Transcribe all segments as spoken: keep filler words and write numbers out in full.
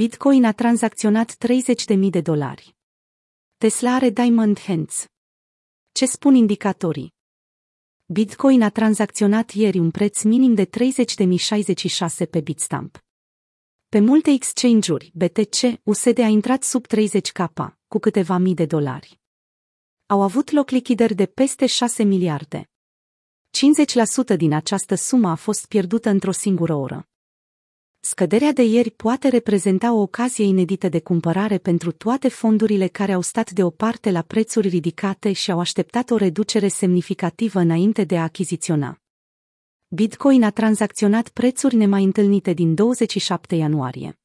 Bitcoin a tranzacționat treizeci de mii de dolari. Tesla are Diamond Hands. Ce spun indicatorii? Bitcoin a tranzacționat ieri un preț minim de treizeci de mii șaizeci și șase pe Bitstamp. Pe multe exchange-uri, B T C U S D a intrat sub treizeci de mii, cu câteva mii de dolari. Au avut loc lichidări de peste șase miliarde. cincizeci la sută din această sumă a fost pierdută într-o singură oră. Scăderea de ieri poate reprezenta o ocazie inedită de cumpărare pentru toate fondurile care au stat deoparte la prețuri ridicate și au așteptat o reducere semnificativă înainte de a achiziționa. Bitcoin a tranzacționat prețuri nemai întâlnite din douăzeci și șapte ianuarie.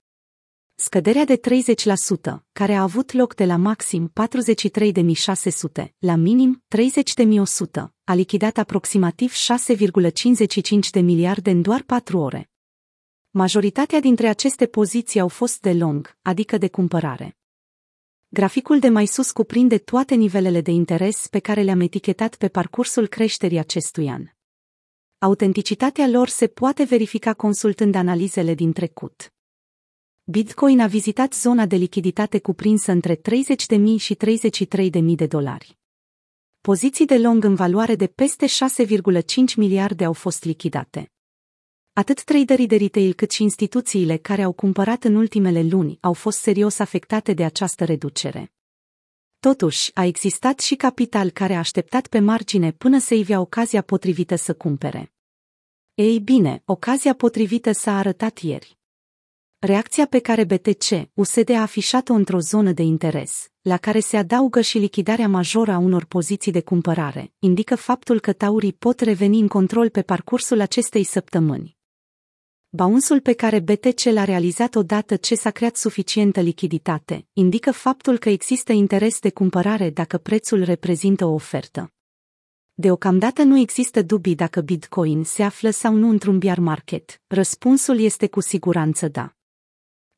Scăderea de treizeci la sută, care a avut loc de la maxim patruzeci și trei de mii șase sute la minim treizeci de mii o sută, a lichidat aproximativ șase virgulă cincizeci și cinci de miliarde în doar patru ore. Majoritatea dintre aceste poziții au fost de long, adică de cumpărare. Graficul de mai sus cuprinde toate nivelele de interes pe care le-am etichetat pe parcursul creșterii acestui an. Autenticitatea lor se poate verifica consultând analizele din trecut. Bitcoin a vizitat zona de lichiditate cuprinsă între treizeci de mii și treizeci și trei de mii de dolari. Poziții de long în valoare de peste șase virgulă cinci miliarde au fost lichidate. Atât traderii de retail cât și instituțiile care au cumpărat în ultimele luni au fost serios afectate de această reducere. Totuși, a existat și capital care a așteptat pe margine până se ivea ocazia potrivită să cumpere. Ei bine, ocazia potrivită s-a arătat ieri. Reacția pe care B T C U S D a afișat-o într-o zonă de interes, la care se adaugă și lichidarea majoră a unor poziții de cumpărare, indică faptul că taurii pot reveni în control pe parcursul acestei săptămâni. Bounce-ul pe care B T C l-a realizat odată ce s-a creat suficientă lichiditate, indică faptul că există interes de cumpărare dacă prețul reprezintă o ofertă. Deocamdată nu există dubii dacă Bitcoin se află sau nu într-un bear market. Răspunsul este cu siguranță da.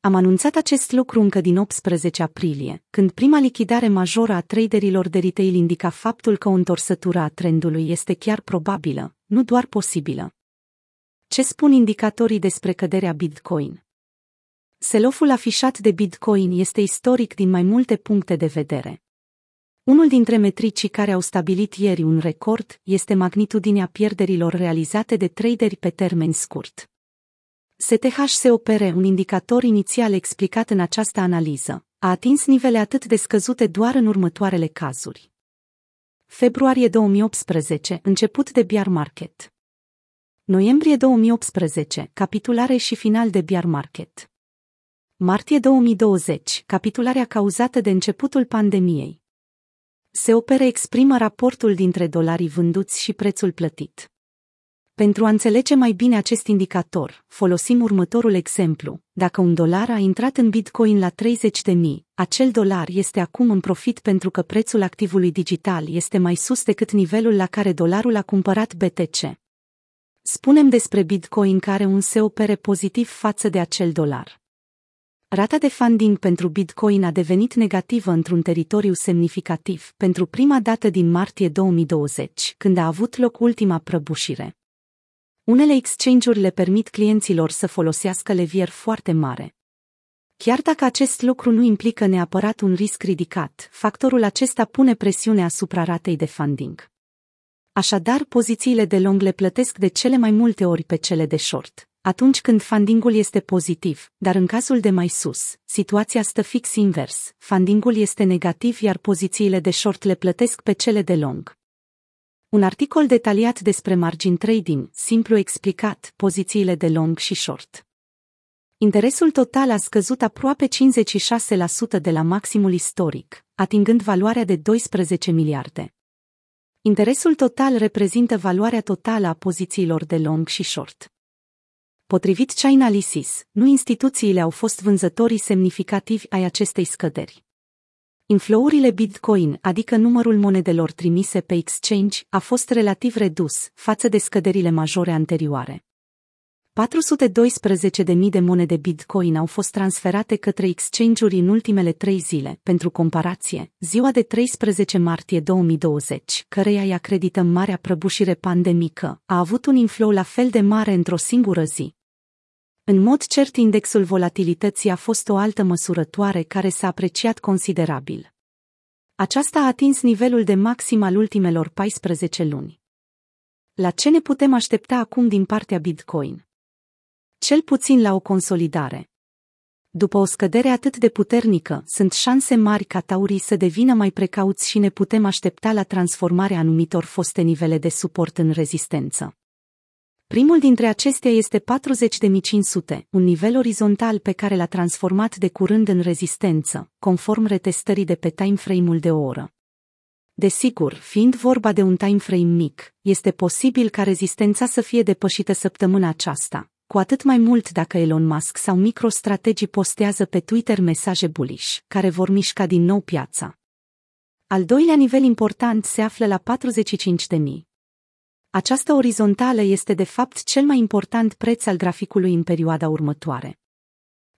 Am anunțat acest lucru încă din optsprezece aprilie, când prima lichidare majoră a traderilor de retail indica faptul că o întorsătură a trendului este chiar probabilă, nu doar posibilă. Ce spun indicatorii despre căderea Bitcoin? Sell-off-ul afișat de Bitcoin este istoric din mai multe puncte de vedere. Unul dintre metricii care au stabilit ieri un record este magnitudinea pierderilor realizate de traderi pe termen scurt. S T H S O P R, un indicator inițial explicat în această analiză, a atins nivele atât de scăzute doar în următoarele cazuri. Februarie două mii optsprezece, început de bear market. Noiembrie două mii optsprezece, capitulare și final de bear market. Martie două mii douăzeci, capitularea cauzată de începutul pandemiei. S O P R exprimă raportul dintre dolarii vânduți și prețul plătit. Pentru a înțelege mai bine acest indicator, folosim următorul exemplu. Dacă un dolar a intrat în Bitcoin la treizeci de mii, acel dolar este acum în profit pentru că prețul activului digital este mai sus decât nivelul la care dolarul a cumpărat B T C. Spunem despre Bitcoin care un S O P R pozitiv față de acel dolar. Rata de funding pentru Bitcoin a devenit negativă într-un teritoriu semnificativ pentru prima dată din martie două mii douăzeci, când a avut loc ultima prăbușire. Unele exchange-uri le permit clienților să folosească levier foarte mare. Chiar dacă acest lucru nu implică neapărat un risc ridicat, factorul acesta pune presiune asupra ratei de funding. Așadar, pozițiile de long le plătesc de cele mai multe ori pe cele de short, atunci când funding-ul este pozitiv, dar în cazul de mai sus, situația stă fix invers, funding-ul este negativ iar pozițiile de short le plătesc pe cele de long. Un articol detaliat despre margin trading, simplu explicat, pozițiile de long și short. Interesul total a scăzut aproape cincizeci și șase la sută de la maximul istoric, atingând valoarea de doisprezece miliarde. Interesul total reprezintă valoarea totală a pozițiilor de long și short. Potrivit Chainalysis, nu instituțiile au fost vânzătorii semnificativi ai acestei scăderi. Inflowurile Bitcoin, adică numărul monedelor trimise pe exchange, a fost relativ redus față de scăderile majore anterioare. patru sute doisprezece de mii de monede Bitcoin au fost transferate către exchange-uri în ultimele trei zile, pentru comparație, ziua de treisprezece martie două mii douăzeci, căreia îi acredităm marea prăbușire pandemică, a avut un inflow la fel de mare într-o singură zi. În mod cert, indexul volatilității a fost o altă măsurătoare care s-a apreciat considerabil. Aceasta a atins nivelul de maxim al ultimelor paisprezece luni. La ce ne putem aștepta acum din partea Bitcoin? Cel puțin la o consolidare. După o scădere atât de puternică, sunt șanse mari ca taurii să devină mai precauți și ne putem aștepta la transformarea anumitor foste nivele de suport în rezistență. Primul dintre acestea este patruzeci de mii cinci sute, un nivel orizontal pe care l-a transformat de curând în rezistență, conform retestării de pe timeframe-ul de o oră. Desigur, fiind vorba de un timeframe mic, este posibil ca rezistența să fie depășită săptămâna aceasta, cu atât mai mult dacă Elon Musk sau MicroStrategy postează pe Twitter mesaje bullish, care vor mișca din nou piața. Al doilea nivel important se află la patruzeci și cinci de mii. Această orizontală este de fapt cel mai important preț al graficului în perioada următoare.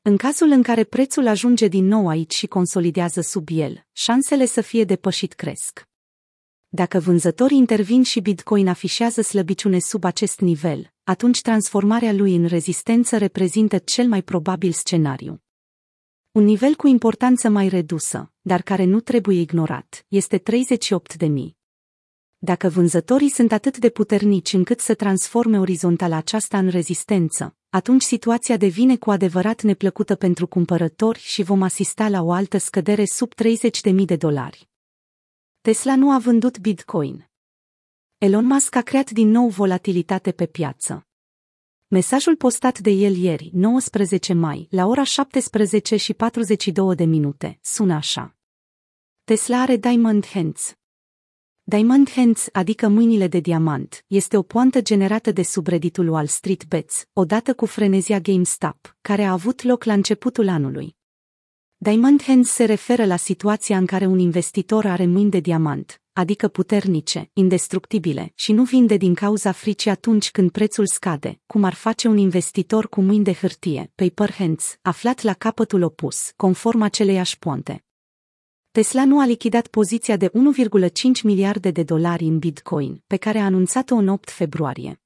În cazul în care prețul ajunge din nou aici și consolidează sub el, șansele să fie depășit cresc. Dacă vânzătorii intervin și Bitcoin afișează slăbiciune sub acest nivel, atunci transformarea lui în rezistență reprezintă cel mai probabil scenariu. Un nivel cu importanță mai redusă, dar care nu trebuie ignorat, este treizeci și opt de mii. Dacă vânzătorii sunt atât de puternici încât să transforme orizontala aceasta în rezistență, atunci situația devine cu adevărat neplăcută pentru cumpărători și vom asista la o altă scădere sub treizeci de mii de dolari. Tesla nu a vândut Bitcoin. Elon Musk a creat din nou volatilitate pe piață. Mesajul postat de el ieri, nouăsprezece mai, la ora șaptesprezece și patruzeci și două de minute, sună așa. Tesla are Diamond Hands. Diamond Hands, adică mâinile de diamant, este o poantă generată de subredditul Wall Street Bets, odată cu frenezia GameStop, care a avut loc la începutul anului. Diamond Hands se referă la situația în care un investitor are mâini de diamant, adică puternice, indestructibile, și nu vinde din cauza fricii atunci când prețul scade, cum ar face un investitor cu mâini de hârtie, paper hands, aflat la capătul opus, conform aceleiași poante. Tesla nu a lichidat poziția de unu virgulă cinci miliarde de dolari în Bitcoin, pe care a anunțat-o în opt februarie.